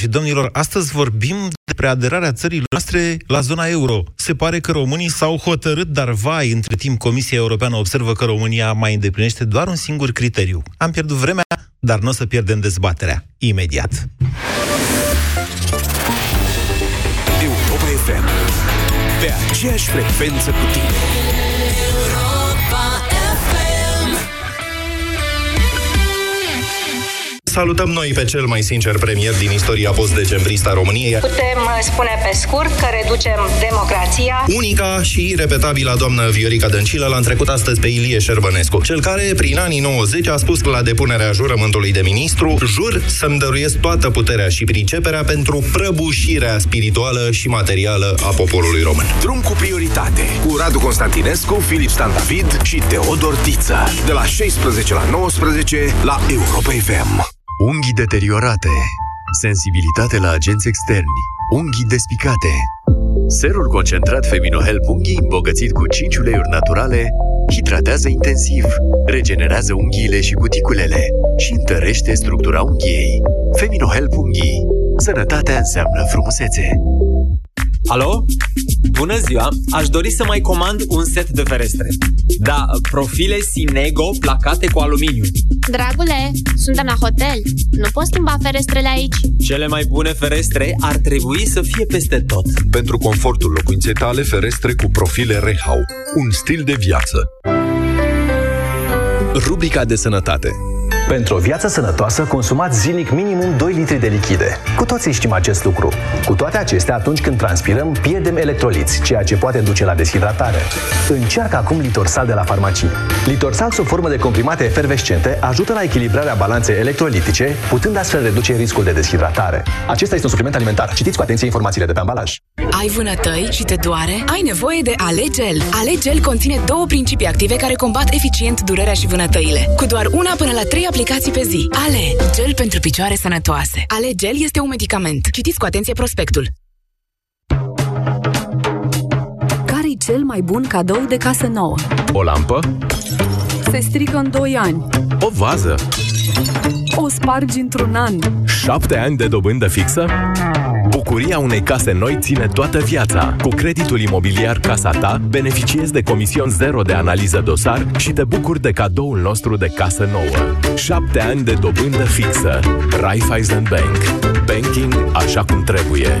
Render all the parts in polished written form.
Și, domnilor, astăzi vorbim de preaderarea țării noastre la zona euro. Se pare că românii s-au hotărât, dar vai, între timp Comisia Europeană observă că România mai îndeplinește doar un singur criteriu. Am pierdut vremea, dar nu o să pierdem dezbaterea. Imediat. Europa FM. Pe aceeași frecvență cu tine. Salutăm noi pe cel mai sincer premier din istoria post-decembrista României. Putem spune pe scurt că reducem democrația. Unica și irepetabilă doamnă Viorica Dăncilă l-a întrecut astăzi pe Ilie Șerbanescu, cel care, prin anii 90, a spus la depunerea jurământului de ministru: jur să-mi dăruiesc toată puterea și priceperea pentru prăbușirea spirituală și materială a poporului român. Drum cu prioritate, cu Radu Constantinescu, Filip Standavid și Teodor Tiță. De la 16 la 19 la Europa FM. Unghii deteriorate, sensibilitate la agenți externi, unghii despicate. Serul concentrat FeminoHelp unghii, îmbogățit cu 5 uleiuri naturale, hidratează intensiv, regenerează unghiile și cuticulele și întărește structura unghiei. FeminoHelp unghii. Sănătatea înseamnă frumusețe. Alo? Bună ziua! Aș dori să mai comand un set de ferestre. Da, profile Sinego placate cu aluminiu. Dragule, suntem la hotel. Nu poți schimba ferestrele aici? Cele mai bune ferestre ar trebui să fie peste tot. Pentru confortul locuinței tale, ferestre cu profile Rehau. Un stil de viață. Rubrica de sănătate. Pentru o viață sănătoasă, consumați zilnic minimum 2 litri de lichide. Cu toții știm acest lucru. Cu toate acestea, atunci când transpirăm, pierdem electroliți, ceea ce poate duce la deshidratare. Încearcă acum LitorSAL de la farmacie. LitorSAL, sub formă de comprimate efervescente, ajută la echilibrarea balanței electrolitice, putând astfel reduce riscul de deshidratare. Acesta este un supliment alimentar. Citiți cu atenție informațiile de pe ambalaj. Ai vânătăi și te doare? Ai nevoie de AleGel. AleGel conține 2 principii active care combat eficient durerea și vânătăile. Cu doar 1 până la 3 aplicații pe zi. AleGel pentru picioare sănătoase. AleGel este un medicament. Citiți cu atenție prospectul. Care-i cel mai bun cadou de casă nouă? O lampă? Se strică în 2 ani. O vază? O spargi într-un an. 7 ani de dobândă fixă? Bucuria unei case noi ține toată viața. Cu creditul imobiliar Casa Ta, beneficiezi de comision zero de analiză dosar și te bucuri de cadoul nostru de casă nouă. 7 ani de dobândă fixă. Raiffeisen Bank. Banking așa cum trebuie.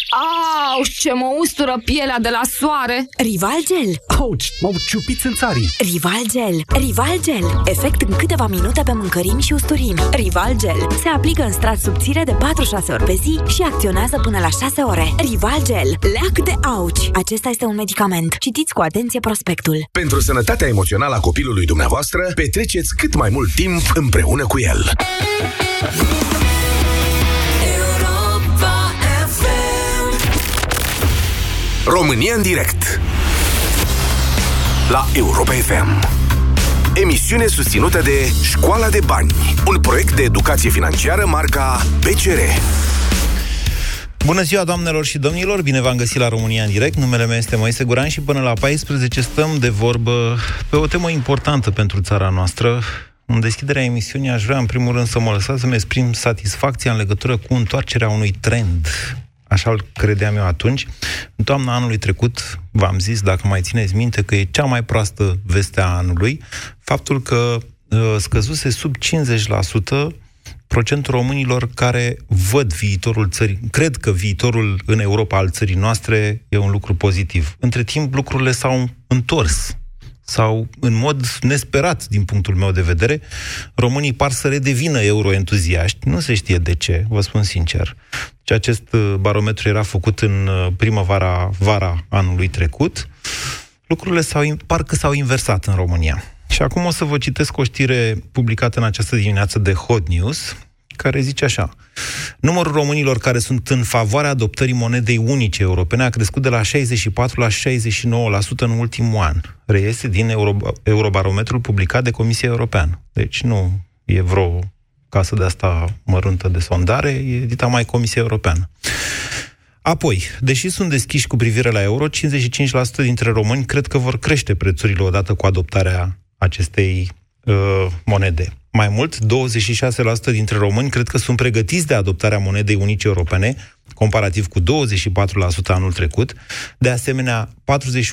Au, ce mă ustură pielea de la soare! Rival Gel. Auci, m-au ciupit în țarii. Rival Gel. Rival Gel. Efect în câteva minute pe mâncărimi și usturimi. Rival Gel. Se aplică în strat subțire de 4-6 ori pe zi și acționează până la 6 ore. Rival Gel. Leac de auci. Acesta este un medicament. Citiți cu atenție prospectul. Pentru sănătatea emoțională a copilului dumneavoastră, petreceți cât mai mult timp împreună cu el. România în direct la Europa FM. Emisiune susținută de Școala de Bani, un proiect de educație financiară marca BCR. Bună ziua, doamnelor și domnilor! Bine v-am găsit la România în direct. Numele meu este Moise Guran și până la 14 stăm de vorbă pe o temă importantă pentru țara noastră. În deschiderea emisiunii aș vrea, în primul rând, să mă lăsați să-mi exprim satisfacția în legătură cu întoarcerea unui trend. Așa-l credeam eu atunci. În toamna anului trecut, v-am zis, dacă mai țineți minte, că e cea mai proastă veste a anului, faptul că scăzuse sub 50% procentul românilor care văd viitorul țării, cred că viitorul în Europa al țării noastre e un lucru pozitiv. Între timp, lucrurile s-au întors sau, în mod nesperat din punctul meu de vedere, românii par să redevină euroentuziaști. Nu se știe de ce, vă spun sincer. Și acest barometru era făcut în vara anului trecut. Lucrurile parcă s-au inversat în România. Și acum o să vă citesc o știre publicată în această dimineață de Hot News, care zice așa: numărul românilor care sunt în favoarea adoptării monedei unice europene a crescut de la 64 la 69% în ultimul an. Reiese din Eurobarometrul publicat de Comisia Europeană. Deci nu e vreo casă de asta măruntă de sondare, e dita mai Comisia Europeană. Apoi, deși sunt deschiși cu privire la euro, 55% dintre români cred că vor crește prețurile odată cu adoptarea acestei monede. Mai mult, 26% dintre români cred că sunt pregătiți de adoptarea monedei unice europene, comparativ cu 24% anul trecut. De asemenea, 41%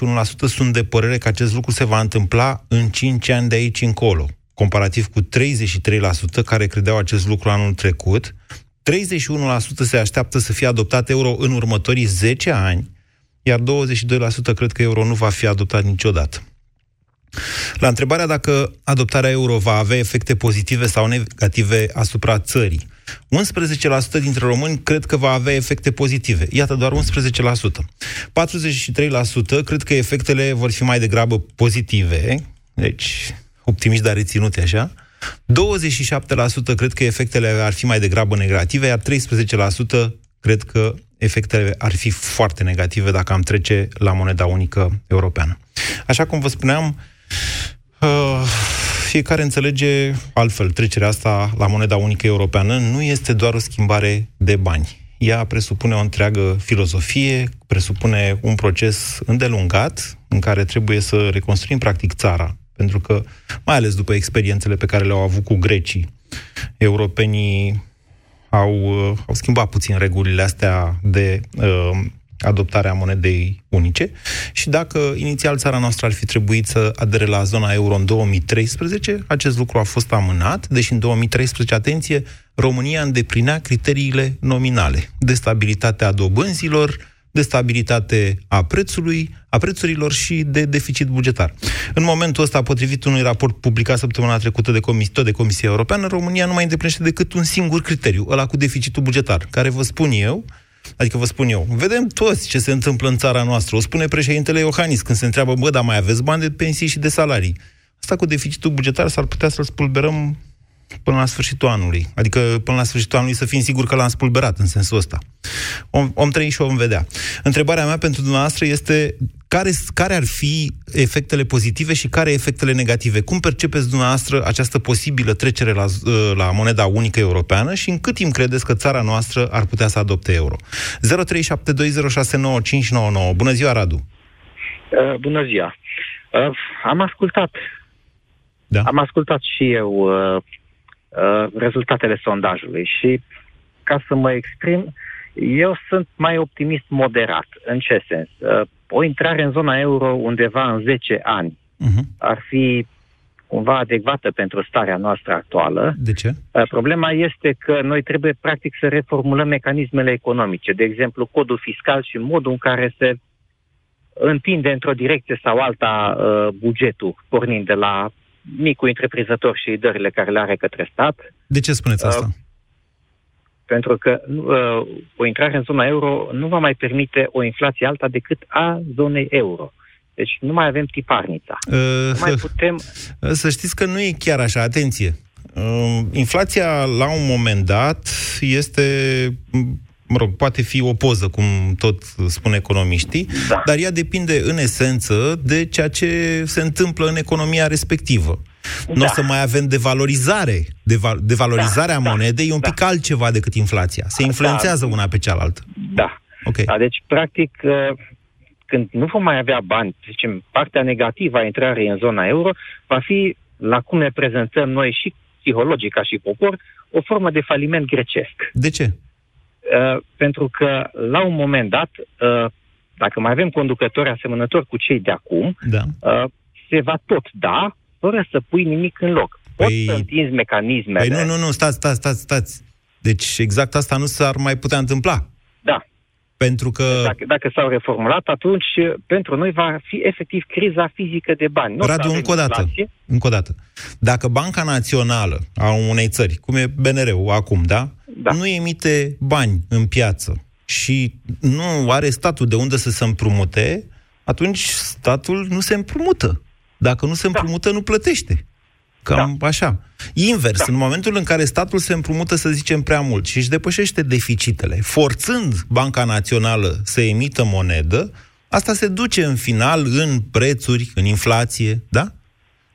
sunt de părere că acest lucru se va întâmpla în 5 ani de aici încolo, comparativ cu 33% care credeau acest lucru anul trecut. 31% se așteaptă să fie adoptat euro în următorii 10 ani, iar 22% cred că euro nu va fi adoptat niciodată. La întrebarea dacă adoptarea euro va avea efecte pozitive sau negative asupra țării, 11% dintre români cred că va avea efecte pozitive. Iată, doar 11%. 43% cred că efectele vor fi mai degrabă pozitive, deci optimiști, dar reținuți așa. 27% cred că efectele ar fi mai degrabă negative, iar 13% cred că efectele ar fi foarte negative dacă am trece la moneda unică europeană. Așa cum vă spuneam, fiecare înțelege altfel trecerea asta la moneda unică europeană. Nu este doar o schimbare de bani. Ea presupune o întreagă filozofie, presupune un proces îndelungat în care trebuie să reconstruim practic țara. Pentru că, mai ales după experiențele pe care le-au avut cu grecii, europenii au schimbat puțin regulile astea de adoptarea monedei unice și dacă inițial țara noastră ar fi trebuit să adere la zona euro în 2013, acest lucru a fost amânat, deși în 2013, atenție, România îndeplinea criteriile nominale de stabilitate a dobânzilor, de stabilitate a prețurilor și de deficit bugetar. În momentul ăsta, potrivit unui raport publicat săptămâna trecută de Comisia Europeană, România nu mai îndeplinește decât un singur criteriu, ăla cu deficitul bugetar, care vă spun eu, vedem toți ce se întâmplă în țara noastră. O spune președintele Iohannis când se întreabă: bă, dar mai aveți bani de pensii și de salarii? Asta cu deficitul bugetar s-ar putea să-l spulberăm până la sfârșitul anului. Adică până la sfârșitul anului să fim siguri că l-am spulberat, în sensul ăsta. Om trăi și om vedea. Întrebarea mea pentru dumneavoastră este care ar fi efectele pozitive și care efectele negative? Cum percepeți dumneavoastră această posibilă trecere la moneda unică europeană și în cât timp credeți că țara noastră ar putea să adopte euro? 0372069599. Bună ziua, Radu! Bună ziua! Am ascultat. Da. Am ascultat și eu rezultatele sondajului și, ca să mă exprim, eu sunt mai optimist moderat. În ce sens? O intrare în zona euro undeva în 10 ani ar fi cumva adecvată pentru starea noastră actuală. De ce? Problema este că noi trebuie practic să reformulăm mecanismele economice, de exemplu codul fiscal și modul în care se întinde într-o direcție sau alta bugetul, pornind de la micul întreprinzător și dările care le are către stat. De ce spuneți asta? Pentru că o intrare în zona euro nu va mai permite o inflație alta decât a zonei euro. Deci nu mai avem tiparnița. Să știți că nu e chiar așa, atenție. Inflația la un moment dat este... poate fi o poză, cum tot spun economiștii, da, dar ea depinde în esență de ceea ce se întâmplă în economia respectivă. Da. Nu o să mai avem devalorizare. Devalorizarea monedei e un pic altceva decât inflația. Se influențează una pe cealaltă. Da. Okay. Da, deci, practic, când nu vom mai avea bani, zicem, partea negativă a intrării în zona euro va fi, la cum ne prezentăm noi și psihologic ca și popor, o formă de faliment grecesc. De ce? Pentru că, la un moment dat, dacă mai avem conducători asemănători cu cei de acum, se va tot da, fără să pui nimic în loc. Poți să întinzi mecanismele... Nu, stați. Deci exact asta nu s-ar mai putea întâmpla. Da. Pentru că... Dacă s-au reformulat, atunci pentru noi va fi efectiv criza fizică de bani. Radu, încă o dată. Dacă Banca Națională a unei țări, cum e BNR-ul acum, da? Nu emite bani în piață și nu are statul de unde să se împrumute, atunci statul nu se împrumută. Dacă nu se împrumută, nu plătește. Cam așa. Invers, în momentul în care statul se împrumută, să zicem, prea mult și își depășește deficitele, forțând Banca Națională să emită monedă, asta se duce în final în prețuri, în inflație, da?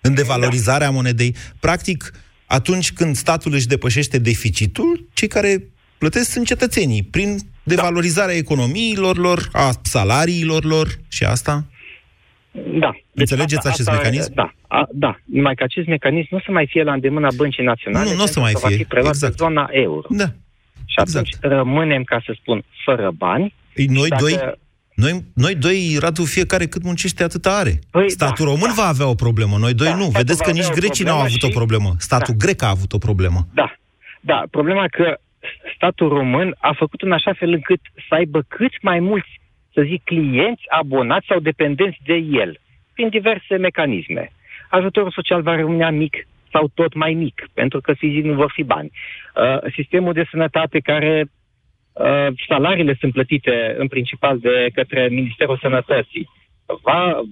În devalorizarea monedei. Practic, atunci când statul își depășește deficitul, cei care plătesc sunt cetățenii, prin devalorizarea economiilor lor, a salariilor lor și asta... Da. Înțelegeți acest mecanism? Da. Numai că acest mecanism nu o să mai fie la îndemâna Băncii Naționale. Nu, nu o să mai fie. Va fi preluat exact. Pe zona euro. Da. Și atunci rămânem, ca să spun, fără bani. Noi doi, Radu, fiecare cât muncește atât are. Statul român va avea o problemă, noi doi nu. Vedeți că nici grecii n-au avut o problemă. Statul grec a avut o problemă. Da. Problema că statul român a făcut în așa fel încât să aibă cât mai mulți, să zic, clienți, abonați sau dependenți de el, prin diverse mecanisme. Ajutorul social va rămâne mic sau tot mai mic, pentru că fizic nu vor fi bani. Sistemul de sănătate, care salariile sunt plătite în principal de către Ministerul Sănătății,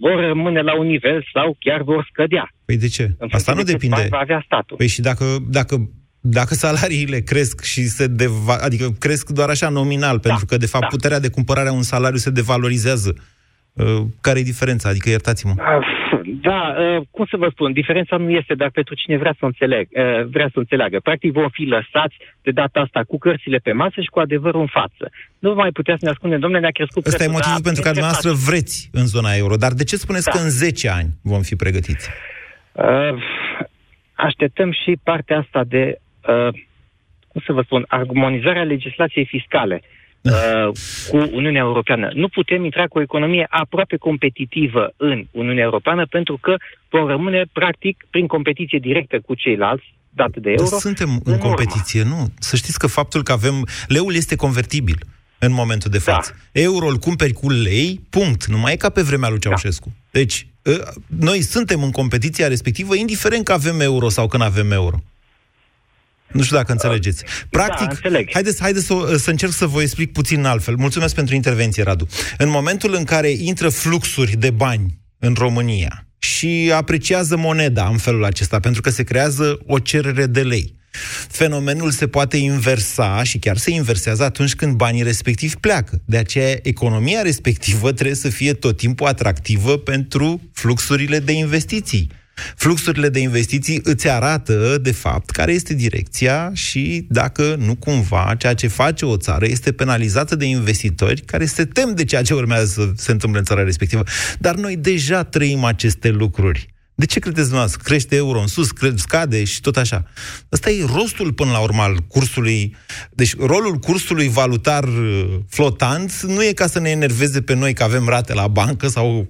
vor rămâne la un nivel sau chiar vor scădea. Păi de ce? Asta nu depinde. Va avea statul. Păi și dacă salariile cresc și adică cresc doar așa nominal, pentru că de fapt puterea de cumpărare a un salariu se devalorizează. Care e diferența? Adică iertați-mă. Cum să vă spun, diferența nu este, dar pentru cine vrea să înțeleagă. Practic vom fi lăsați de data asta cu cărțile pe masă și cu adevărul în față. Nu mai puteți să ne ascundem, domnule, ne-a crescut. Ăsta e motivul pentru care dumneavoastră vreți în zona euro. Dar de ce spuneți că în 10 ani vom fi pregătiți? Așteptăm și partea asta de cum să vă spun, armonizarea legislației fiscale cu Uniunea Europeană. Nu putem intra cu o economie aproape competitivă în Uniunea Europeană, pentru că vom rămâne, practic, prin competiție directă cu ceilalți, dată de euro. Dar suntem în competiție, nu? Să știți că faptul că avem... Leul este convertibil în momentul de față. Da. Euro-l cumperi cu lei, punct. Nu mai e ca pe vremea lui Ceaușescu. Da. Deci, noi suntem în competiția respectivă, indiferent că avem euro sau că nu avem euro. Nu știu dacă înțelegeți. Practic, haideți să încerc să vă explic puțin altfel. Mulțumesc pentru intervenție, Radu. În momentul în care intră fluxuri de bani în România și apreciază moneda în felul acesta, pentru că se creează o cerere de lei, fenomenul se poate inversa și chiar se inversează atunci când banii respectivi pleacă. De aceea, economia respectivă trebuie să fie tot timpul atractivă pentru fluxurile de investiții. Fluxurile de investiții îți arată, de fapt, care este direcția și dacă nu cumva ceea ce face o țară este penalizată de investitori care se tem de ceea ce urmează să se întâmple în țara respectivă. Dar noi deja trăim aceste lucruri. De ce credeți dumneavoastră? Crește euro în sus, scade și tot așa. Ăsta e rostul, până la urmă, al cursului. Deci rolul cursului valutar flotant nu e ca să ne enerveze pe noi că avem rate la bancă sau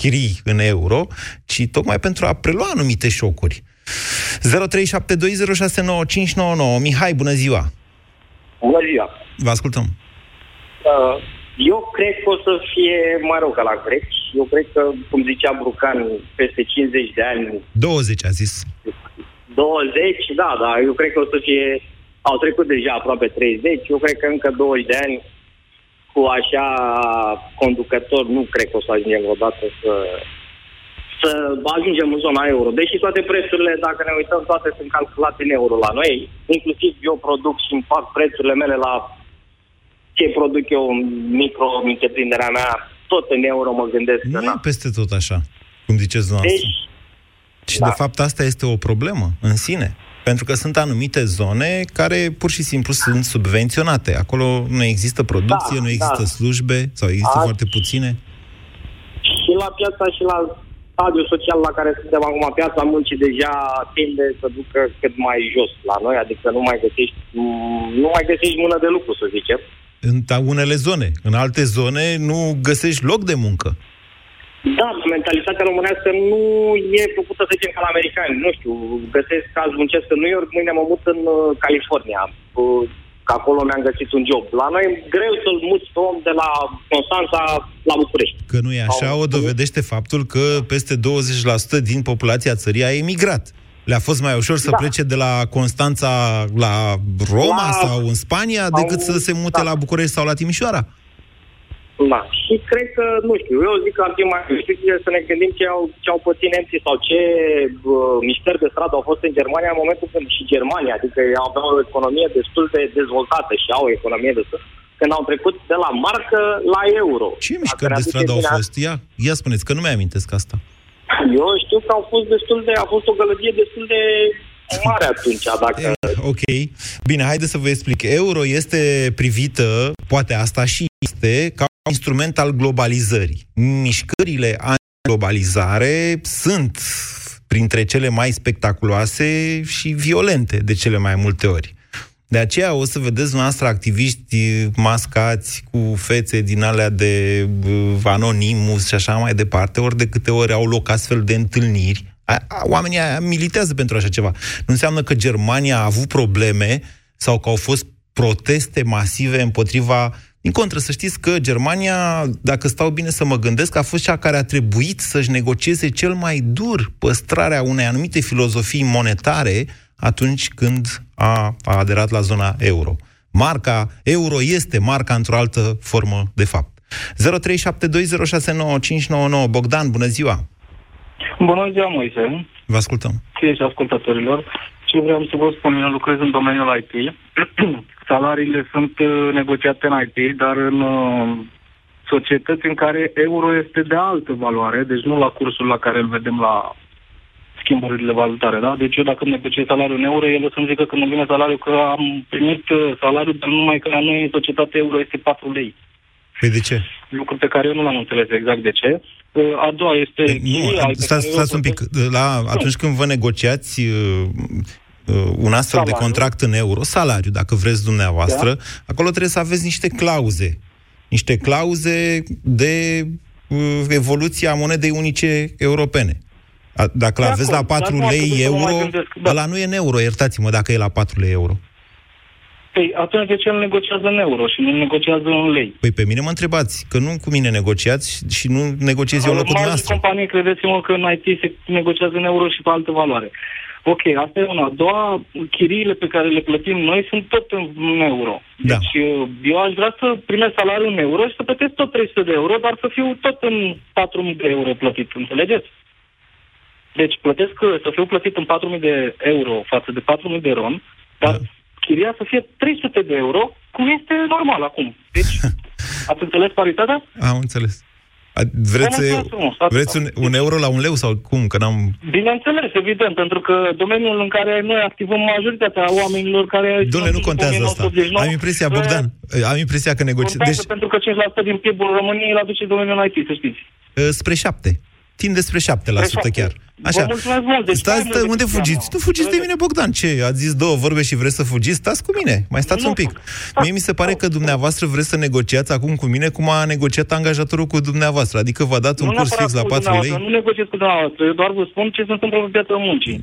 chirii în euro, ci tocmai pentru a prelua anumite șocuri. 0372069599. Mihai, bună ziua! Bună ziua! Vă ascultăm! Eu cred că o să fie mai rău ca la greci. Eu cred că, cum zicea Brucan, peste 50 de ani... 20, a zis. 20, da, eu cred că o să fie... Au trecut deja aproape 30, eu cred că încă 20 de ani cu așa conducător nu cred că o să ajungem odată să ajungem în zona euro. Deși toate prețurile, dacă ne uităm, toate sunt calculate în euro la noi. Inclusiv eu produc și îmi fac prețurile mele la ce produc eu în micro-întreprinderea mea, tot în euro mă gândesc. Nu e peste tot așa, cum ziceți dumneavoastră. Deci, și de fapt asta este o problemă în sine. Pentru că sunt anumite zone care pur și simplu sunt subvenționate. Acolo nu există producție, nu există slujbe, sau există foarte puține. Și la piața și la stadiul social la care suntem acum, piața muncii deja tinde să ducă cât mai jos la noi, adică nu mai găsești mână de lucru, să zicem. În unele zone. În alte zone nu găsești loc de muncă. Da, mentalitatea românească nu e făcută, să zicem, ca la americani. Nu știu, găsesc că azi muncesc în New York, mâine mă mut în California, că acolo mi-am găsit un job. La noi e greu să-l muți pe om de la Constanța la București. Că nu e așa, o dovedește faptul că peste 20% din populația țării a emigrat. Le-a fost mai ușor să plece de la Constanța la Roma sau în Spania decât să se mute la București sau la Timișoara. Da. Și cred că, nu știu, eu zic că ar fi mai bine să ne gândim ce au pățit nemții sau ce mișcări de stradă au fost în Germania în momentul când și Germania, adică aveau o economie destul de dezvoltată și au o economie destul când au trecut de la marcă la euro. Ce mișcări de stradă au fost? Ia spuneți, că nu mi-amintesc asta. Eu știu că a fost o gălăgie destul de mare atunci, dacă... Ok. Bine, haideți să vă explic. Euro este privită, poate asta și este, ca un instrument al globalizării. Mișcările anti-globalizare sunt printre cele mai spectaculoase și violente de cele mai multe ori. De aceea o să vedeți noastră activiști mascați cu fețe din alea de Anonymous și așa mai departe, ori de câte ori au loc astfel de întâlniri. Oamenii militează pentru așa ceva. Nu înseamnă că Germania a avut probleme sau că au fost proteste masive împotriva... Din contră, să știți că Germania, dacă stau bine să mă gândesc, a fost cea care a trebuit să-și negocieze cel mai dur păstrarea unei anumite filozofii monetare atunci când a aderat la zona euro. Marca euro este marca într-o altă formă, de fapt. 0372069599. Bogdan, bună ziua! Bună ziua, Moise! Vă ascultăm! Fie și ascultătorilor! Ce vreau să vă spun, eu lucrez în domeniul IT. Salariile sunt negociate în IT, dar în societăți în care euro este de altă valoare, deci nu la cursul la care îl vedem la schimburile valutare, da? Deci eu dacă îmi negociez salariul în euro, el o să-mi zică când îmi vine salariul că am primit salariul, dar numai că la noi în societate euro este 4 lei. Păi de ce? Lucru pe care eu nu l-am înțeles exact de ce. A doua este... Stați un pic. Atunci când vă negociați un astfel de contract în euro, salariu, dacă vreți dumneavoastră, acolo trebuie să aveți niște clauze. Niște clauze de evoluție a monedei unice europene. Dacă aveți la 4 lei euro, ăla nu e în euro, iertați-mă dacă e la 4 lei euro. Păi, atunci de ce îl negociază în euro și nu negociază în lei? Păi pe mine mă întrebați, că nu cu mine negociați și nu negociez eu locul dumneavoastră. Mari companii, credeți-mă că în IT se negociază în euro și pe altă valoare. Ok, asta e una. A doua, chiriile pe care le plătim noi sunt tot în euro. Da. Deci eu aș vrea să primesc salariul în euro și să plătesc tot 300 de euro, dar să fiu tot în 4.000 de euro plătit, înțelegeți? Deci plătesc să fiu plătit în 4.000 de euro față de 4.000 de ron, dar... Da. Chiria să fie 300 de euro, cum este normal acum. Deci, ați înțeles paritatea? Am înțeles. Vreți un euro la un leu sau cum? Că n-am... Bineînțeles, evident, pentru că domeniul în care noi activăm majoritatea oamenilor care... Doamne, nu contează asta. Am impresia, Bogdan, am impresia că negociază. Deci... Pentru că 5% din PIB-ul României îl aduce domeniul IT, să știți. Spre 7. Timp despre 7% chiar. Așa. Deci stați, unde fugiți? Nu fugiți de mine, Bogdan. Ce? Ați zis două vorbe și vreți să fugiți? Stați cu mine. Mai stați un pic. Mie mi se pare că dumneavoastră vreți să negociați acum cu mine cum a negociat angajatorul cu dumneavoastră. Adică v-a dat un curs fix la 4 lei. Nu negociez cu dumneavoastră. Eu doar vă spun ce se întâmplă pe piața muncii.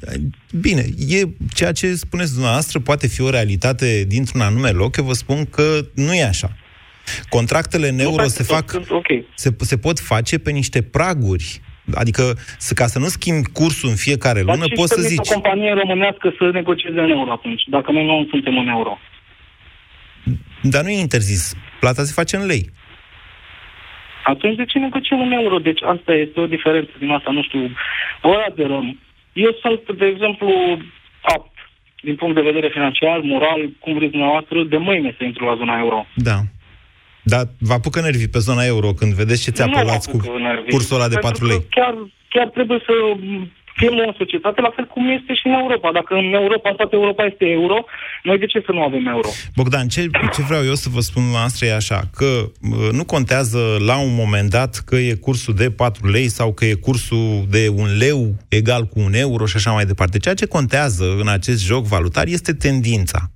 Bine. E ceea ce spuneți dumneavoastră poate fi o realitate dintr-un anume loc. Eu vă spun că nu e așa. Contractele în euro se pot face pe niște praguri. Adică, ca să nu schimbi cursul în fiecare lună, poți să zici... Dar ce o companie românească să negocieze în euro atunci, dacă noi nu suntem în euro? Dar nu e interzis. Plata se face în lei. Atunci de ce negociem în euro? Deci asta este o diferență din asta, nu știu, ora de rom. Eu sunt, de exemplu, apt, din punct de vedere financiar, moral, cum vreți dumneavoastră, de mâine să intru la zona euro. Da. Dar vă apucă nervii pe zona euro când vedeți ce ți-a pălați cu cursul ăla de 4 lei. Chiar trebuie să fim o societate la fel cum este și în Europa. Dacă în Europa, toată Europa este euro, noi de ce să nu avem euro? Bogdan, ce vreau eu să vă spun noastră e așa, că nu contează la un moment dat că e cursul de 4 lei sau că e cursul de 1 leu egal cu 1 euro și așa mai departe. Ceea ce contează în acest joc valutar este tendința.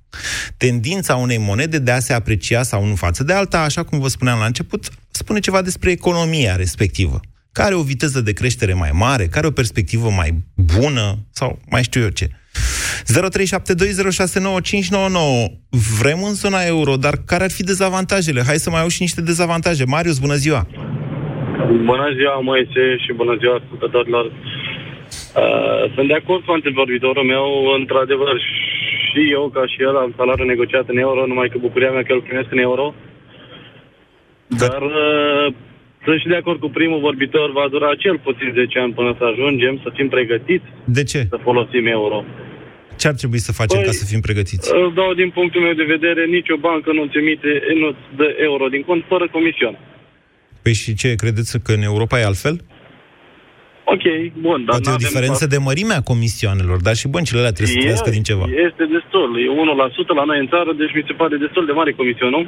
Tendința unei monede de a se aprecia sau nu față de alta, așa cum vă spuneam la început, spune ceva despre economia respectivă. Care are o viteză de creștere mai mare, care are o perspectivă mai bună sau mai știu eu ce. 0372069599. Vrem în zona euro, dar care ar fi dezavantajele? Hai să mai au și niște dezavantaje. Marius, bună ziua! Bună ziua, Moise, și bună ziua ascultătorilor. Sunt de acord cu antevorbitorul meu, într-adevăr, și eu, ca și el, am salariul negociat în euro, numai că bucuria mea că îl primesc în euro. Dar sunt și de acord cu primul vorbitor, va dura cel puțin 10 ani până să ajungem, să fim pregătiți. De ce? Să folosim euro. Ce ar trebui să facem ca să fim pregătiți? Dau din punctul meu de vedere, nicio bancă nu-ți emite, nu-ți dă euro din cont fără comision. Păi și ce, credeți că în Europa e altfel? Ok, bun, dar poate o diferență de mărime a comisioanelor, dar și băncile alea trebuie să trăiască din ceva. Este destul, e 1% la noi în țară, deci mi se pare destul de mare comision, nu?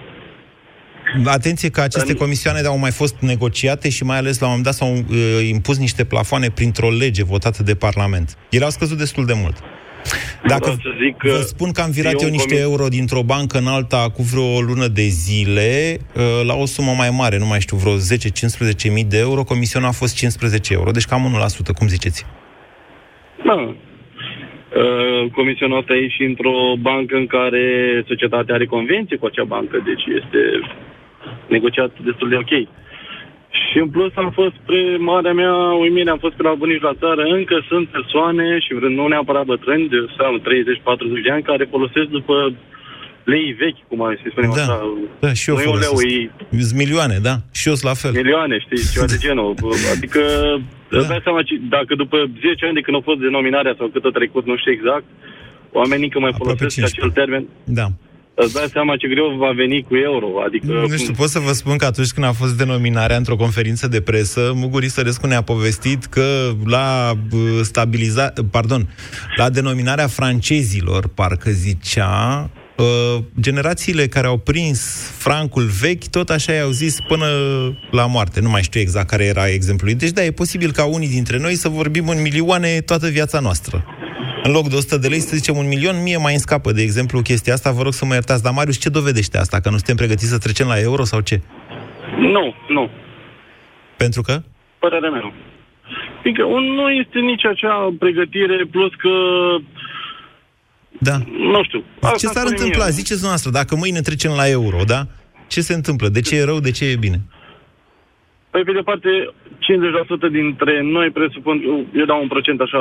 Atenție că aceste comisioane au mai fost negociate și mai ales la un moment dat s-au impus niște plafoane printr-o lege votată de Parlament. Ele au scăzut destul de mult. Dacă vă spun că am virat eu niște euro dintr-o bancă în alta cu vreo lună de zile, la o sumă mai mare, nu mai știu, vreo 10-15.000 de euro, comisionul a fost 15 euro, deci cam 1%, cum ziceți? Da. Comisionul ăsta e și într-o bancă în care societatea are convenție cu acea bancă, deci este negociat destul de ok. Și în plus am fost, spre marea mea uimire, am fost pe la bunici la țară, încă sunt persoane, și nu neapărat bătrâni, de 30-40 de ani, care folosesc după lei vechi, cum ar fi, spunem așa. Da, și eu folosesc. Milioane, da? Și eu sunt la fel. Milioane, știi, ceva de genul. Adică, îți dai seama, dacă după 10 ani de când a fost denominarea sau cât a trecut, nu știu exact, oamenii că mai folosesc acel termen. Da. Îți dai seama ce greu va veni cu euro, adică... Nu știu, pot să vă spun că atunci când a fost denominarea într-o conferință de presă, Mugur Isărescu ne-a povestit că la denominarea francezilor, parcă zicea, generațiile care au prins francul vechi, tot așa i-au zis până la moarte. Nu mai știu exact care era exemplul lui. Deci da, e posibil ca unii dintre noi să vorbim în milioane toată viața noastră. În loc de 100 de lei, să zicem 1.000.000, mie mai înscapă, de exemplu, chestia asta. Vă rog să mă iertați, dar Marius, ce dovedește asta? Că nu suntem pregătiți să trecem la euro sau ce? Nu. Pentru că? Părerea mea nu. Adică nu este nici acea pregătire, plus că... Da. Nu știu. Ce s-ar întâmpla? Ziceți noastră, dacă mâine trecem la euro, da? Ce se întâmplă? De ce e rău? De ce e bine? Păi, pe de parte, 50% dintre noi presupun... Eu dau un procent așa...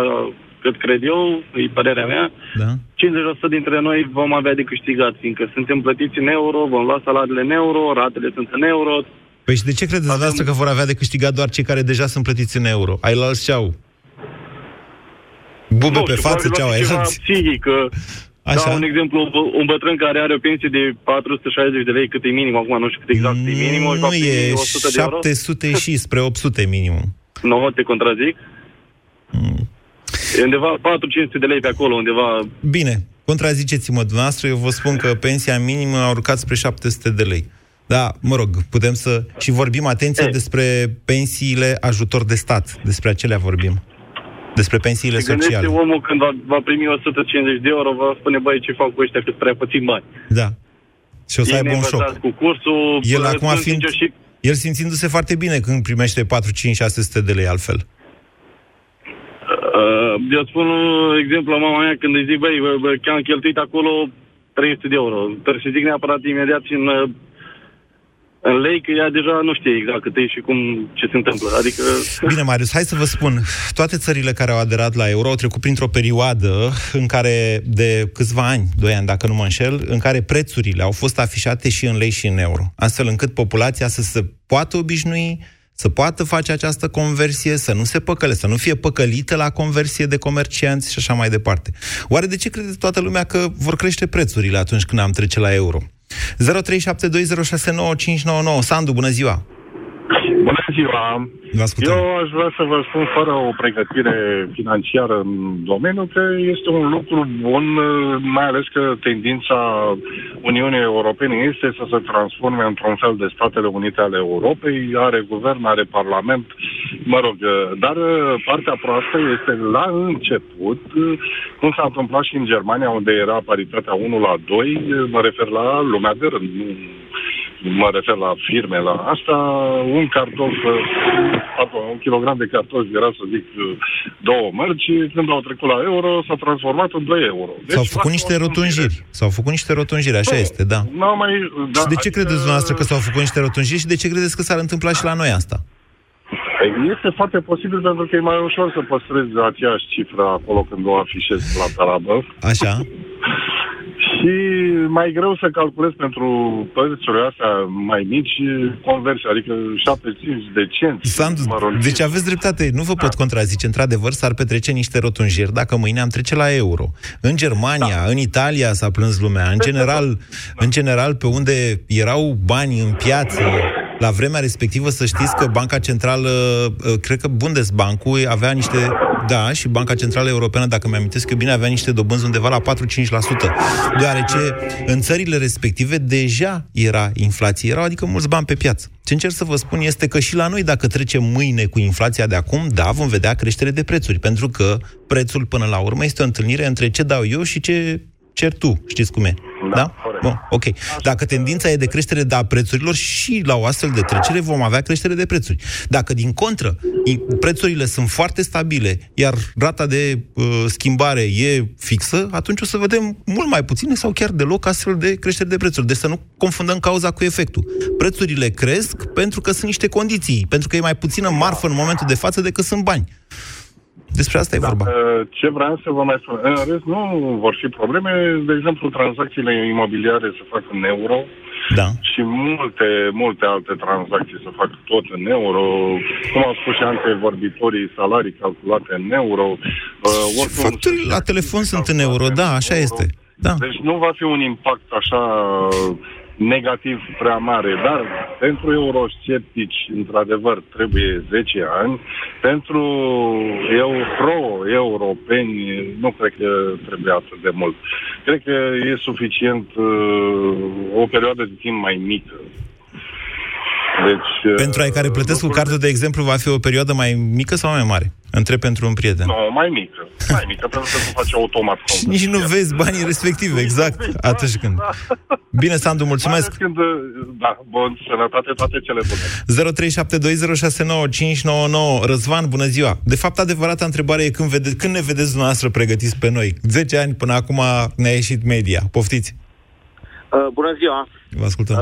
cât cred eu, e părerea mea, da. 50% dintre noi vom avea de câștigat, fiindcă suntem plătiți în euro, vom lua salariile în euro, ratele sunt în euro. Păi și de ce credeți asta că vor avea de câștigat doar cei care deja sunt plătiți în euro? Ai la alți ceau? Bube pe față, ceau, ai alți? Așa. Da, un exemplu, un bătrân care are o pensie de 460 de lei, cât e minim acum, nu știu cât exact e minim. Nu e 700 și spre 800 minimum. Nu, te contrazic? E undeva 4-500 de lei pe acolo, undeva... Bine, contraziceți-mă dumneavoastră, eu vă spun că pensia minimă a urcat spre 700 de lei. Da, mă rog, putem să... Și vorbim, atenție, despre pensiile ajutor de stat. Despre acelea vorbim. Despre pensiile sociale. Gândește omul când va primi 150 de euro, va spune, băi, ce fac cu ăștia, cât prea puțin bani. Da. Și o să aibă un șoc. Cu cursul, el, acum fiind, și... el simțindu-se foarte bine când primește 4-5-600 de lei altfel. Eu spun un exemplu la mama mea când îi zic, băi, că am cheltuit acolo 300 de euro. Dar să zic neapărat imediat și în lei, că ea deja nu știe exact cât e și ce se întâmplă. Adică... Bine, Marius, hai să vă spun. Toate țările care au aderat la euro au trecut printr-o perioadă în care, de câțiva ani, 2 ani dacă nu mă înșel, în care prețurile au fost afișate și în lei și în euro. Astfel încât populația să se poată obișnui, să poată face această conversie, să nu se păcăle, să nu fie păcălită la conversie de comercianți și așa mai departe. Oare de ce crede toată lumea că vor crește prețurile atunci când am trece la euro? 0372069599. Sandu, bună ziua! Bună ziua! Eu aș vrea să vă spun, fără o pregătire financiară în domeniu, că este un lucru bun, mai ales că tendința Uniunii Europene este să se transforme într-un fel de Statele Unite ale Europei, are guvern, are parlament, mă rog, dar partea proastă este la început, cum s-a întâmplat și în Germania, unde era paritatea 1 la 2, mă refer la lumea de rând, mă refer la firme, la asta, un kilogram de cartofi era, să zic, 2 mărci, când au trecut la euro, s-a transformat în 2 euro. Deci, s-au făcut niște rotunjiri, așa este, da. Și de ce credeți dumneavoastră că s-au făcut niște rotunjiri și de ce credeți că s-ar întâmpla și la noi asta? Este foarte posibil, pentru că e mai ușor să păstrezi aceeași cifră acolo când o afișezi la tarabă. Așa. și mai greu să calculezi pentru părțile astea mai mici conversia, adică 75 de cenți. Deci aveți dreptate, nu vă pot contrazice, într-adevăr s-ar petrece niște rotunjiri dacă mâine am trece la euro. În Germania, în Italia s-a plâns lumea, în general pe unde erau bani în piață la vremea respectivă, să știți că Banca Centrală, cred că Bundesbankul avea niște, da, și Banca Centrală Europeană, dacă mi-amintesc eu bine, avea niște dobânzi undeva la 4-5%, deoarece în țările respective deja era inflație, erau adică mulți bani pe piață. Ce încerc să vă spun este că și la noi, dacă trecem mâine cu inflația de acum, da, vom vedea creștere de prețuri, pentru că prețul până la urmă este o întâlnire între ce dau eu și ce cer tu, știți cum e? Da? Bun, ok. Dacă tendința e de creștere a prețurilor și la o astfel de trecere vom avea creștere de prețuri. Dacă, din contră, prețurile sunt foarte stabile, iar rata de schimbare e fixă, atunci o să vedem mult mai puține sau chiar deloc astfel de creștere de prețuri. Deci să nu confundăm cauza cu efectul. Prețurile cresc pentru că sunt niște condiții, pentru că e mai puțină marfă în momentul de față decât sunt bani. Despre asta e vorba. Ce vreau să vă mai spun? În rest, nu vor fi probleme. De exemplu, tranzacțiile imobiliare se fac în euro și multe alte tranzacții se fac tot în euro. Cum au spus și antevorbitorii, salarii calculate în euro. Facturile la telefon sunt în euro, da, așa este. Da. Deci nu va fi un impact așa negativ prea mare, dar pentru eurosceptici, într-adevăr, trebuie 10 ani. Pentru pro-europeni, nu cred că trebuie atât de mult. Cred că e suficient o perioadă de timp mai mică. Deci, pentru ai care plătesc cu cardul, de exemplu, va fi o perioadă mai mică sau mai mare? Întreb pentru un prieten. Nu, mai mică, pentru că se face automat. Și nici nu vezi banii respectivi, exact, atunci când. Bine, Sandu, mulțumesc. Când, da, bun, sănătate, toate cele bune. 0372069599. Răzvan, bună ziua. De fapt, adevărata întrebare e când ne vedeți dumneavoastră pregătiți pe noi. 10 ani până acum ne-a ieșit media. Poftiți. Bună ziua. Vă ascultăm.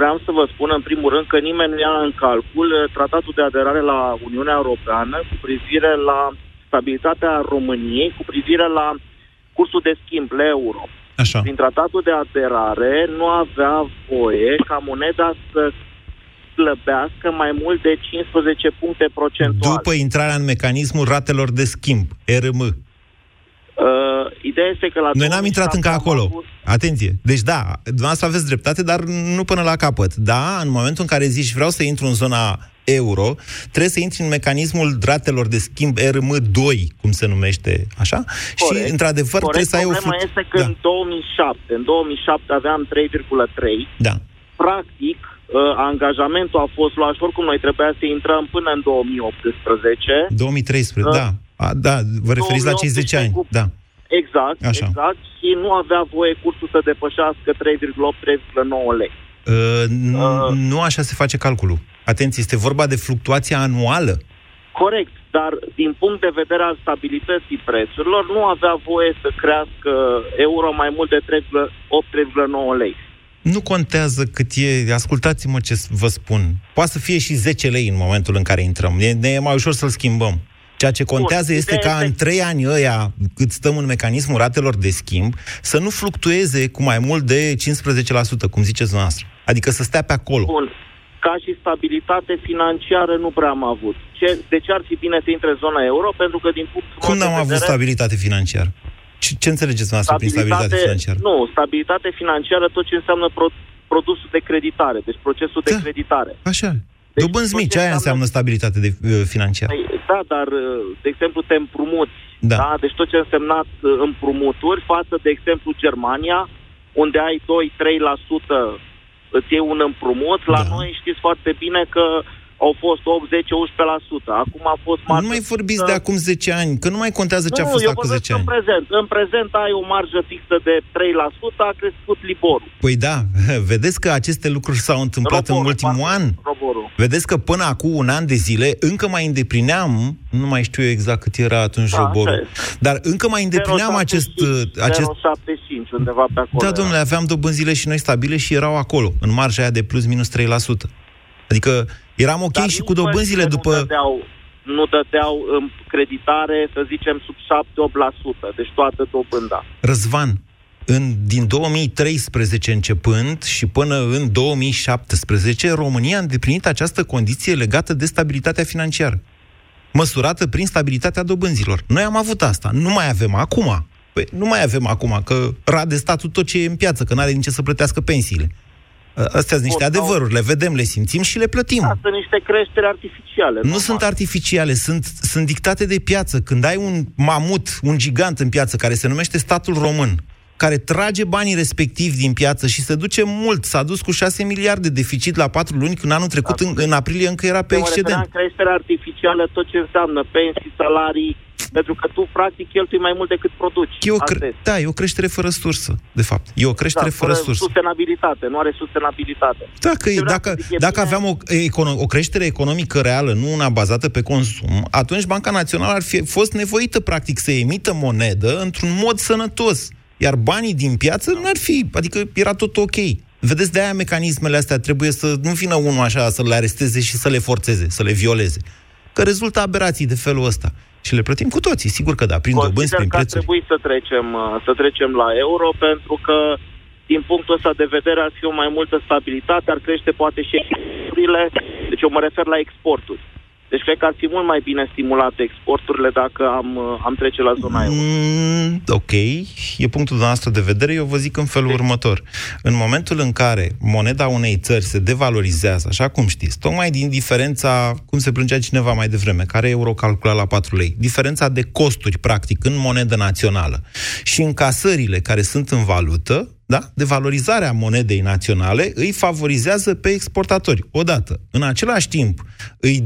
Vreau să vă spun în primul rând că nimeni nu ia în calcul tratatul de aderare la Uniunea Europeană cu privire la stabilitatea României, cu privire la cursul de schimb la euro. Așa. Prin tratatul de aderare nu avea voie ca moneda să slăbească mai mult de 15 puncte procentuale. După intrarea în mecanismul ratelor de schimb, ERM. Ideea este că la noi n-am intrat încă acolo. Atenție. Deci da, dumneavoastră aveți dreptate, dar nu până la capăt. Da, în momentul în care zici vreau să intru în zona euro, trebuie să intri în mecanismul ratelor de schimb ERM2, cum se numește, așa? Corect. Și într-adevăr trebuie să ai o problema este că în 2007 aveam 3,3. Da. Practic, angajamentul a fost luat și oricum noi trebuia să intrăm până în 2018. 2013, da. A, da, vă referiți la cei 10 ani, da. Exact, așa. Exact, și nu avea voie cursul să depășească 3,8-3,9 lei. Nu așa se face calculul. Atenție, este vorba de fluctuația anuală. Corect, dar din punct de vedere al stabilității prețurilor, nu avea voie să crească euro mai mult de 3,8-3,9 lei. Nu contează cât e, ascultați-mă ce vă spun. Poate să fie și 10 lei în momentul în care intrăm. Ne e mai ușor să-l schimbăm. Ceea ce contează este ca în 3 ani ăia, cât stăm în mecanismul ratelor de schimb, să nu fluctueze cu mai mult de 15%, cum ziceți dumneavoastră. Adică să stea pe acolo. Bun. Ca și stabilitate financiară nu prea am avut. De ce ar fi bine să intre zona euro? Pentru că din punctul cum n-am avut stabilitate financiară? Ce înțelegeți dumneavoastră prin stabilitate financiară? Nu, stabilitate financiară tot ce înseamnă produsul de creditare, deci procesul de creditare. Așa. Deci, dobânzi mici, aia înseamnă stabilitate financiară. Da, dar, de exemplu, te împrumuți. Da. Da? Deci tot ce a însemnat împrumuturi față, de exemplu, Germania, unde ai 2-3% îți iei un împrumut. La noi știți foarte bine că au fost 8-10-11%. Acum a fost marjă. Nu mai vorbiți de acum 10 ani, că nu mai contează ce a fost acum 10 ani. În prezent ai o marjă fixă de 3%, a crescut Liborul. Păi da, vedeți că aceste lucruri s-au întâmplat în ultimul an. Vedeți că până acum un an de zile încă mai îndeplineam, nu mai știu eu exact cât era atunci Liborul, dar încă mai îndeplineam 0,75 undeva pe acolo. Da, domnule, aveam dobânzile și noi stabile și erau acolo, în marja aia de plus minus 3%. Adică eram ok dar și cu dobânzile după... Nu dădeau creditare, să zicem, sub 7-8%, deci toată dobânda. Răzvan, din 2013 începând și până în 2017, România a îndeplinit această condiție legată de stabilitatea financiară, măsurată prin stabilitatea dobânzilor. Noi am avut asta, nu mai avem acum. Păi, nu mai avem acum, că rade statul tot ce e în piață, că n-are din ce să plătească pensiile. Astea sunt niște adevăruri, le vedem, le simțim și le plătim. Sunt niște creșteri artificiale. Nu sunt artificiale, sunt dictate de piață. Când ai un mamut, un gigant în piață, care se numește statul român, care trage banii respectivi din piață și se duce mult, s-a dus cu 6 miliarde deficit la 4 luni, când anul trecut, în aprilie, încă era pe excedent. Creșterea artificială, tot ce înseamnă pensii, salarii, pentru că tu, practic, cheltui mai mult decât produci. Da, e o creștere fără sursă, de fapt. E o creștere fără sursă. Sustenabilitate, nu are sustenabilitate. Dacă aveam o creștere economică reală, nu una bazată pe consum, atunci Banca Națională ar fi fost nevoită, practic, să emită monedă într-un mod sănătos. Iar banii din piață n-ar fi, adică era tot ok. Vedeți, de-aia mecanismele astea trebuie să nu vină unul așa să le aresteze și să le forțeze, să le violeze. Că rezultă aberații de felul ăsta. Și le plătim cu toții, sigur că da, prin dobânzi, prin prețuri. Consider că ar trebui să trecem la euro, pentru că din punctul ăsta de vedere ar fi o mai multă stabilitate, ar crește poate și exporturile, deci eu mă refer la exporturi. Deci cred că ar fi mult mai bine stimulate exporturile dacă am trece la zona euro. Ok, e punctul noastră de vedere, eu vă zic în felul următor. În momentul în care moneda unei țări se devalorizează, așa cum știți, tocmai din diferența, cum se plângea cineva mai devreme, care euro calcula la 4 lei, diferența de costuri, practic, în monedă națională și încasările care sunt în valută, da? Devalorizarea monedei naționale îi favorizează pe exportatori, odată. În același timp îi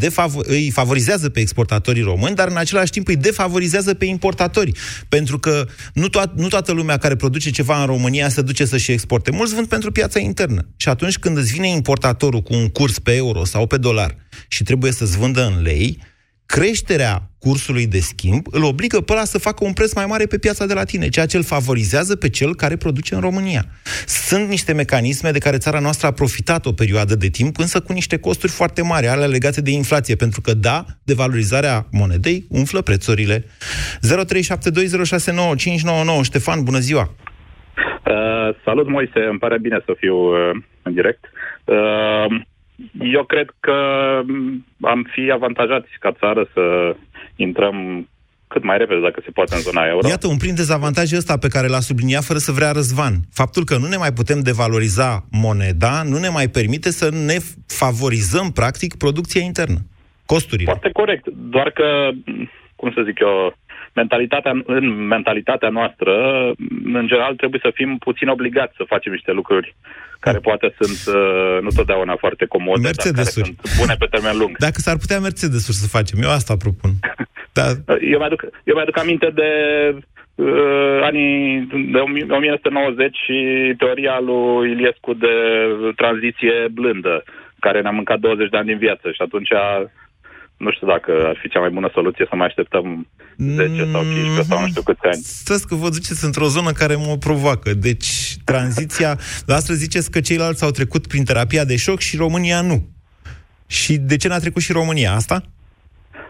favorizează pe exportatorii români, dar în același timp îi defavorizează pe importatori. Pentru că nu toată lumea care produce ceva în România se duce să-și exporte. Mulți vând pentru piața internă. Și atunci când îți vine importatorul cu un curs pe euro sau pe dolar și trebuie să-ți vândă în lei, creșterea cursului de schimb îl obligă pe ăla să facă un preț mai mare pe piața de la tine, ceea ce îl favorizează pe cel care produce în România. Sunt niște mecanisme de care țara noastră a profitat o perioadă de timp, însă cu niște costuri foarte mari, alea legate de inflație, pentru că, da, devalorizarea monedei umflă prețurile. 0372069599. Ștefan, bună ziua! Salut, Moise! Îmi pare bine să fiu în direct. Eu cred că am fi avantajați ca țară să intrăm cât mai repede, dacă se poate, în zona euro. Iată un prim dezavantaj ăsta pe care l-a subliniat fără să vrea Răzvan. Faptul că nu ne mai putem devaloriza moneda nu ne mai permite să ne favorizăm, practic, producția internă, costurile. Foarte corect, doar că, cum să zic eu, mentalitatea noastră, în general, trebuie să fim puțin obligați să facem niște lucruri care poate sunt nu totdeauna foarte comode, dar care sunt bune pe termen lung. Dacă s-ar putea Mercedes-uri să facem, eu asta propun. Dar... Eu mi-aduc aminte de anii de 1990 și teoria lui Iliescu de tranziție blândă, care ne-a mâncat 20 de ani din viață și atunci... Nu știu dacă ar fi cea mai bună soluție să mai așteptăm 10 sau 15 sau nu știu câți ani. Stați că vă duceți într-o zonă care mă provoacă. Deci, tranziția... Dar astăzi ziceți că ceilalți au trecut prin terapia de șoc și România nu. Și de ce n-a trecut și România asta?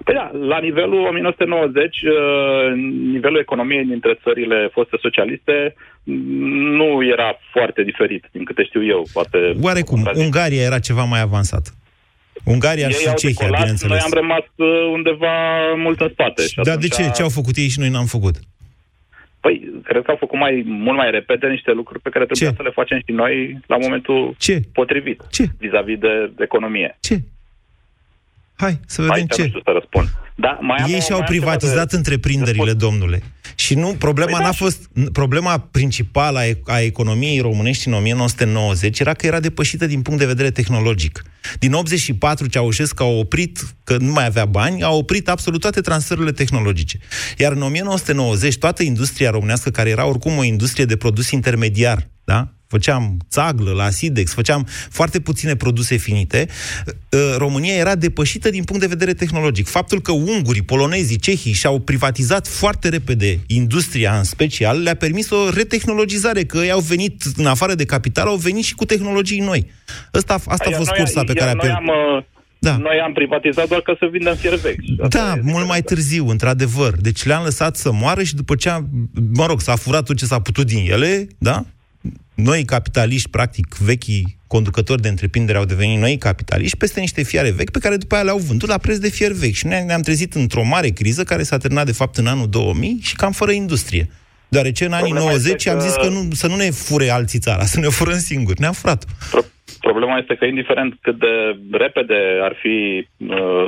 Păi da, la nivelul 1990, nivelul economiei dintre țările foste socialiste nu era foarte diferit, din câte știu eu. Poate oarecum, Ungaria era ceva mai avansat. Ungaria ei și Cehia, bineînțeles. Noi am rămas undeva mult în spate. Dar de ce? Ce au făcut ei și noi n-am făcut? Păi, cred că au făcut mult mai repede niște lucruri pe care trebuia să le facem și noi la momentul potrivit. Ce? Vis-a-vis de economie. Ce? Hai, să vedem ce. Nu știu să răspund. Da, ei și-au privatizat întreprinderile, domnule. Și nu, problema n-a fost... Problema principală a economiei românești în 1990 era că era depășită din punct de vedere tehnologic. Din 84, Ceaușescu a oprit, că nu mai avea bani, a oprit absolut toate transferurile tehnologice. Iar în 1990, toată industria românească, care era oricum o industrie de produs intermediar, da? Făceam țaglă la Sidex, făceam foarte puține produse finite, România era depășită din punct de vedere tehnologic. Faptul că ungurii, polonezii, cehii și-au privatizat foarte repede industria în special, le-a permis o retehnologizare, că ei au venit, în afară de capital, au venit și cu tehnologii noi. Asta a fost cursa pe care a... Da. Noi am privatizat doar ca să vindem fier vechi. Da, mult mai târziu, într-adevăr. Deci le-am lăsat să moară și după ce, s-a furat tot ce s-a putut din ele, da? Noi capitaliști, practic, vechii conducători de întreprindere au devenit noi capitaliști peste niște fiare vechi pe care după aia le-au vândut la preț de fier vechi. Și noi ne-am trezit într-o mare criză care s-a terminat, de fapt, în anul 2000 și cam fără industrie. Deoarece în anii 90 am zis că să nu ne fure alții țara, să ne furăm singuri. Ne-am furat. Problema este că, indiferent cât de repede ar fi,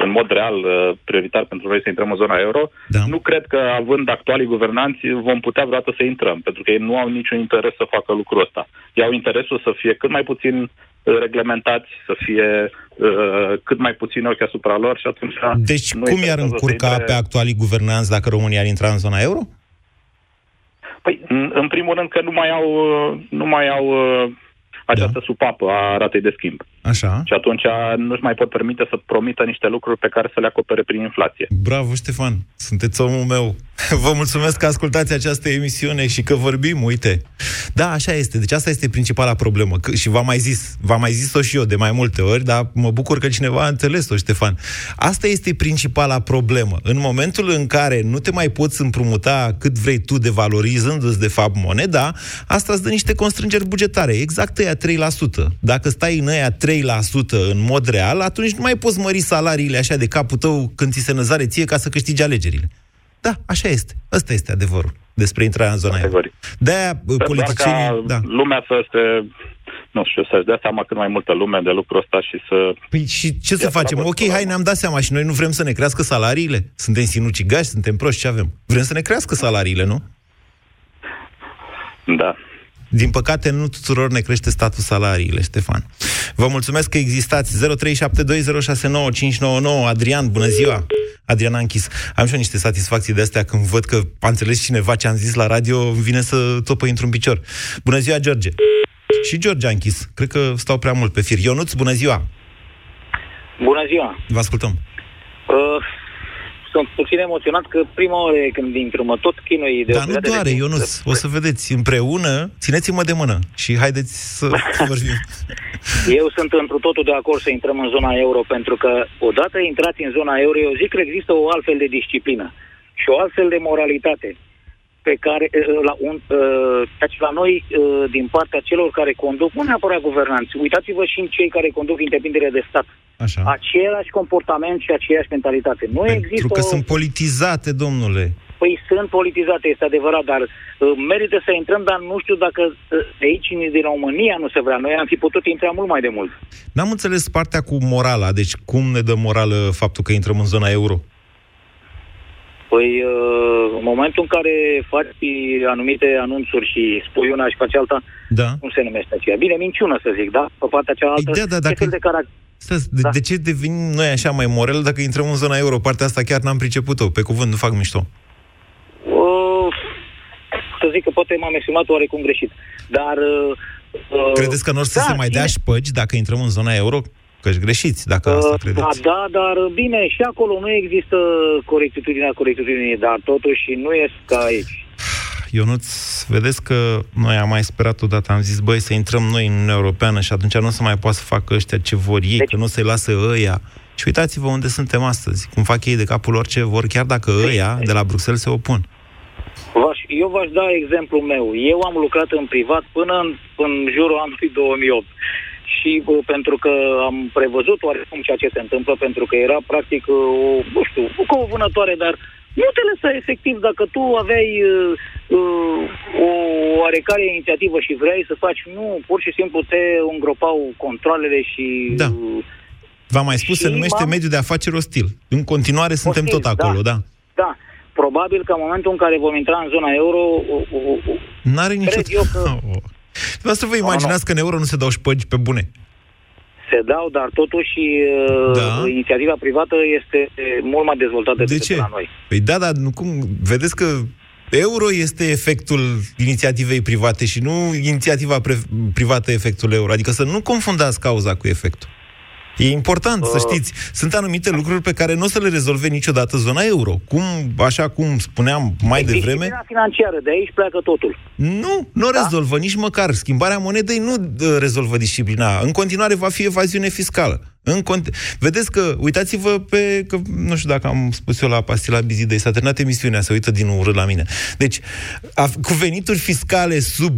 în mod real, prioritar pentru noi să intrăm în zona euro, da. Nu cred că, având actualii guvernanți, vom putea vreodată să intrăm, pentru că ei nu au niciun interes să facă lucrul ăsta. Ei au interesul să fie cât mai puțin reglementați, să fie cât mai puțin ochi asupra lor și atunci... Deci cum i-ar încurca pe actualii guvernanți dacă România ar intra în zona euro? Păi, în primul rând că nu mai au această supapă a ratei de schimb. Așa. Și atunci nu-și mai pot permite să promită niște lucruri pe care să le acopere prin inflație. Bravo, Ștefan! Sunteți omul meu! Vă mulțumesc că ascultați această emisiune și că vorbim, uite! Da, așa este. Deci asta este principala problemă. Și v-am mai zis-o și eu de mai multe ori, dar mă bucur că cineva a înțeles-o, Ștefan. Asta este principala problemă. În momentul în care nu te mai poți împrumuta cât vrei tu, devalorizându-ți, de fapt, moneda, asta îți dă niște constrângeri bugetare. Exact aia 3%. Dacă stai în aia 3%, în mod real, atunci nu mai poți mări salariile așa de capul tău când ți se năzare ție ca să câștigi alegerile. Da, așa este. Ăsta este adevărul despre intrarea în zona euro. De-aia politicienii... Da. Lumea să se... Nu știu, să-și dea seama cât mai multă lume de lucrul ăsta și să... Păi și ce să facem? Ok, hai, ne-am dat seama și noi nu vrem să ne crească salariile? Suntem sinucigași, suntem proști, ce avem? Vrem să ne crească salariile, nu? Da. Din păcate, nu tuturor ne crește statul salariile, Ștefan. Vă mulțumesc că existați. 0372069599. Adrian, bună ziua! Adrian a închis. Am și eu niște satisfacții de astea când văd că a înțeles cineva ce am zis la radio, vine să topă într-un picior. Bună ziua, George! Și George a închis. Cred că stau prea mult pe fir. Ionuț, bună ziua! Bună ziua! Vă ascultăm! Sunt puțin emoționat că prima oară când intru mă tot chinui de... Dar nu doare, Ionuț, o să vedeți împreună, țineți-mă de mână și haideți să vorbim. Eu sunt întru totul de acord să intrăm în zona euro, pentru că odată intrați în zona euro, eu zic că există o altfel de disciplină și o altfel de moralitate pe care la noi, din partea celor care conduc, nu neapărat guvernanți, uitați-vă și în cei care conduc întreprinderile de stat. Așa. Același comportament și aceeași mentalitate. Nu există... Pentru că sunt politizate, domnule. Păi sunt politizate, este adevărat, dar merită să intrăm, dar nu știu dacă de aici, din România, nu se vrea. Noi am fi putut intra mult mai de mult. N-am înțeles partea cu morala. Deci cum ne dă morală faptul că intrăm în zona euro? Păi, în momentul în care faci anumite anunțuri și spui una și faci alta, da. Cum se numește aceea? Bine, minciună, să zic, da? Pe partea cealaltă, de ce devenim noi așa mai morali dacă intrăm în zona euro? Partea asta chiar n-am priceput-o, pe cuvânt, nu fac mișto. Să zic că poate m-am exprimat oarecum greșit, dar... Credeți că n-or să se mai dea șpăgi dacă intrăm în zona euro? Că-și greșiți, dacă asta credeți. Da, dar bine, și acolo nu există corectitudinea, dar totuși nu este ca aici. Ionuț, vedeți că noi am mai sperat odată, am zis, băi, să intrăm noi în Uniunea Europeană și atunci nu o să mai poată să facă ăștia ce vor ei, deci... că nu o să-i lasă ăia. Și uitați-vă unde suntem astăzi, cum fac ei de capul lor ce vor, chiar dacă ăia de la Bruxelles se opun. Eu v-aș da exemplul meu. Eu am lucrat în privat până în jurul anului 2008. Și pentru că am prevăzut oarecum ceea ce se întâmplă, pentru că era practic, nu știu, o vânătoare, dar nu te lăsa efectiv dacă tu aveai o oarecare inițiativă și vrei să faci, nu, pur și simplu te îngropau controlele și... Da. V-am mai spus, se numește mediul de afaceri ostil. În continuare suntem tot acolo, da. Da. Probabil că în momentul în care vom intra în zona euro... N-are nicio... Vreau să vă imaginați că în euro nu se dau șpăgi pe bune. Se dau, dar totuși inițiativa privată este mult mai dezvoltată decât la noi. Păi da, dar cum vedeți că euro este efectul inițiativei private și nu inițiativa privată efectul euro. Adică să nu confundați cauza cu efectul. E important să știți. Sunt anumite lucruri pe care nu o să le rezolve niciodată zona euro. Așa cum spuneam mai devreme... Disciplina financiară, de aici pleacă totul. Nu rezolvă nici măcar. Schimbarea monedei nu rezolvă disciplina. În continuare va fi evaziune fiscală. Vedeți că, uitați-vă pe, că, nu știu dacă am spus eu la pastila Bizidei, s-a terminat emisiunea, se uită din urât la mine. Deci, cu venituri fiscale sub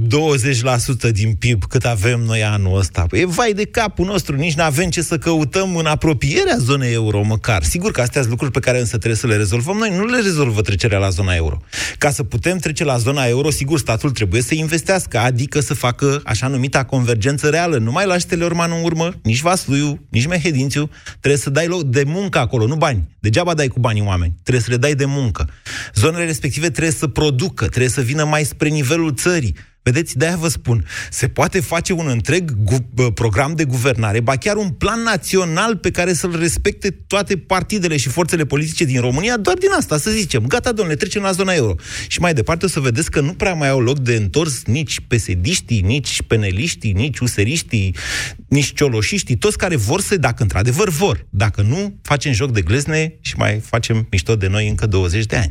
20% din PIB, cât avem noi anul ăsta, e vai de capul nostru, nici n-avem ce să căutăm în apropierea zonei euro, măcar. Sigur că astea sunt lucruri pe care însă trebuie să le rezolvăm noi, nu le rezolvă trecerea la zona euro. Ca să putem trece la zona euro, sigur, statul trebuie să investească, adică să facă așa numita convergență reală. Nu mai lași Teleorman în urmă, nici Vasluiu, nici Hedințiu, trebuie să dai loc de muncă acolo, nu bani. Degeaba dai cu banii oameni. Trebuie să le dai de muncă. Zonele respective trebuie să producă, trebuie să vină mai spre nivelul țării. Vedeți, de-aia vă spun, se poate face un întreg program de guvernare, ba chiar un plan național pe care să-l respecte toate partidele și forțele politice din România, doar din asta, să zicem, gata, domnule, trecem la zona euro. Și mai departe o să vedeți că nu prea mai au loc de întors nici pesediștii, nici peneliștii, nici useriștii, nici cioloșiștii, toți care vor să, dacă într-adevăr vor, dacă nu, facem joc de glezne și mai facem mișto de noi încă 20 de ani.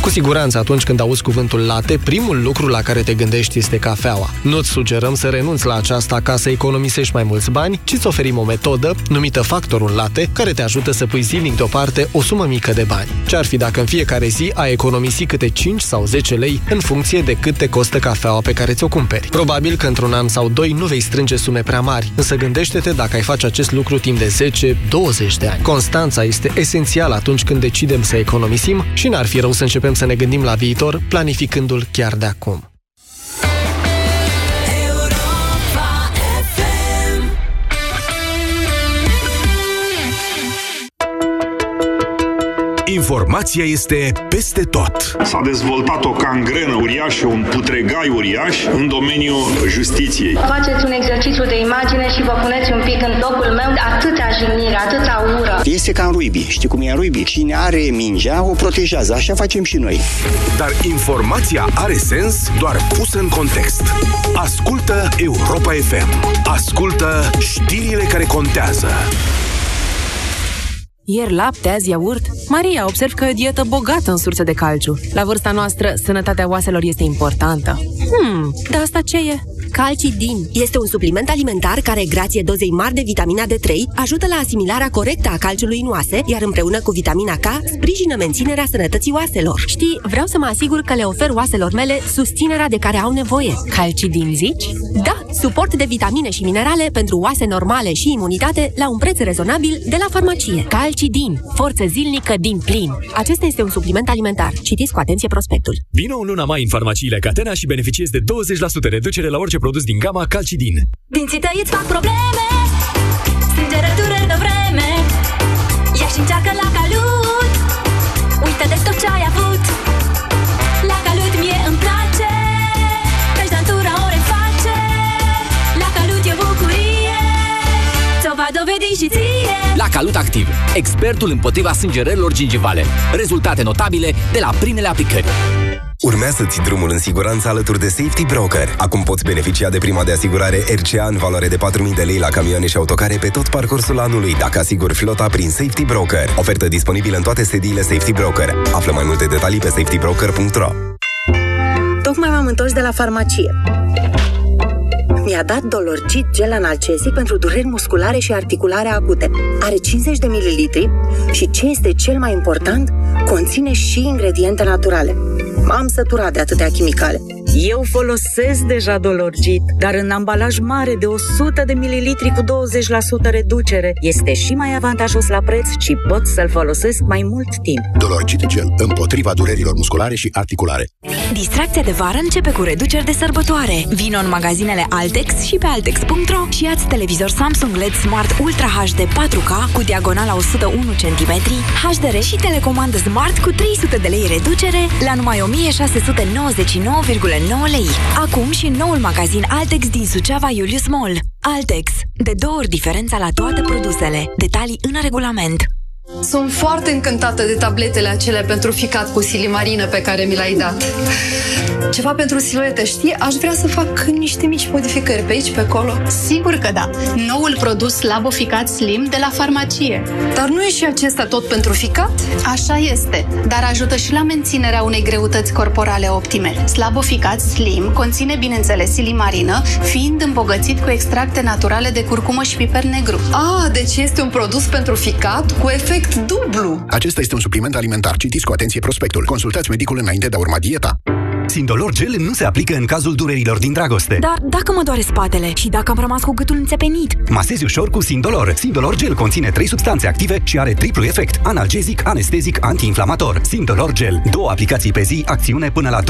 Cu siguranță, atunci când auzi cuvântul late, primul lucru la care te gândești este cafeaua. Nu-ți sugerăm să renunți la aceasta ca să economisești mai mulți bani, ci îți oferim o metodă, numită factorul late, care te ajută să pui zilnic deoparte o sumă mică de bani. Ce-ar fi dacă în fiecare zi ai economisi câte 5 sau 10 lei în funcție de cât te costă cafeaua pe care ți-o cumperi? Probabil că într-un an sau doi nu vei strânge sume prea mari, însă gândește-te dacă ai face acest lucru timp de 10-20 de ani. Constanța este esențială atunci când decidem să economisim și n-ar fi rău să începem să ne gândim la viitor, planificându-l chiar de acum. Informația este peste tot. S-a dezvoltat o cangrenă uriașă, un putregai uriaș în domeniul justiției. Faceți un exercițiu de imagine și vă puneți un pic în locul meu, atâta jignire, atâta ură. Este ca în rugby, știi cum e în rugby? Cine are mingea, o protejează, așa facem și noi. Dar informația are sens doar pusă în context. Ascultă Europa FM. Ascultă știrile care contează. Ieri lapte, azi iaurt? Maria, observ că e o dietă bogată în surse de calciu. La vârsta noastră, sănătatea oaselor este importantă. Dar asta ce e? Calcidin. Este un supliment alimentar care, grație dozei mari de vitamina D3, ajută la asimilarea corectă a calciului în oase, iar împreună cu vitamina K, sprijină menținerea sănătății oaselor. Știi, vreau să mă asigur că le ofer oaselor mele susținerea de care au nevoie. Calcidin, zici? Da, suport de vitamine și minerale pentru oase normale și imunitate la un preț rezonabil de la farmacie. Calcidin, forță zilnică din plin. Acesta este un supliment alimentar. Citiți cu atenție prospectul. Vino în luna mai în farmaciile Catena și beneficiezi de 20% reducere la orice produs din gama Calcidin. Dinții tăi îți fac probleme, strânge răturări de vreme. Ia și încearcă la Calut, uită de tot ce ai avut. La Calut mie îmi place, pești dantura o reface. La Calut e bucurie, ți-o va dovedi și ție. La Calut Activ, expertul împotriva sângerărilor gingivale. Rezultate notabile de la primele aplicări. Urmează-ți drumul în siguranță alături de Safety Broker. Acum poți beneficia de prima de asigurare RCA în valoare de 4.000 de lei la camioane și autocare pe tot parcursul anului, dacă asiguri flota prin Safety Broker. Ofertă disponibilă în toate sediile Safety Broker. Află mai multe detalii pe safetybroker.ro. Tocmai m-am întors de la farmacie. Mi-a dat Dolorgit gel analgezic pentru dureri musculare și articulare acute. Are 50 de mililitri și, ce este cel mai important, conține și ingrediente naturale. M-am săturat de atâtea chimicale. Eu folosesc deja Dolorgit, dar în ambalaj mare de 100 de mililitri cu 20% reducere. Este și mai avantajos la preț și pot să-l folosesc mai mult timp. Dolorgit gel, împotriva durerilor musculare și articulare. Distracția de vară începe cu reduceri de sărbătoare. Vino în magazinele Altex și pe altex.ro și ia-ți televizor Samsung LED Smart Ultra HD 4K cu diagonala 101 cm, HDR și telecomandă Smart cu 300 de lei reducere la numai 1699,9 lei. Acum și în noul magazin Altex din Suceava Iulius Mall. Altex. De două ori diferența la toate produsele. Detalii în regulament. Sunt foarte încântată de tabletele acelea pentru ficat cu silimarină pe care mi l-ai dat. Ceva pentru siluete, știi? Aș vrea să fac niște mici modificări pe aici, pe acolo. Sigur că da! Noul produs LaboFicat Slim de la farmacie. Dar nu e și acesta tot pentru ficat? Așa este, dar ajută și la menținerea unei greutăți corporale optime. LaboFicat Slim conține, bineînțeles, silimarină, fiind îmbogățit cu extracte naturale de curcumă și piper negru. Ah, deci este un produs pentru ficat cu efect dublu. Acesta este un supliment alimentar. Citiți cu atenție prospectul. Consultați medicul înainte de a urma dieta. Sindolor Gel nu se aplică în cazul durerilor din dragoste. Dar dacă mă doare spatele și dacă am rămas cu gâtul înțepenit? Masezi ușor cu Sindolor. Sindolor Gel conține 3 substanțe active și are triplu efect: analgezic, anestezic, antiinflamator. Sindolor Gel. 2 aplicații pe zi, acțiune până la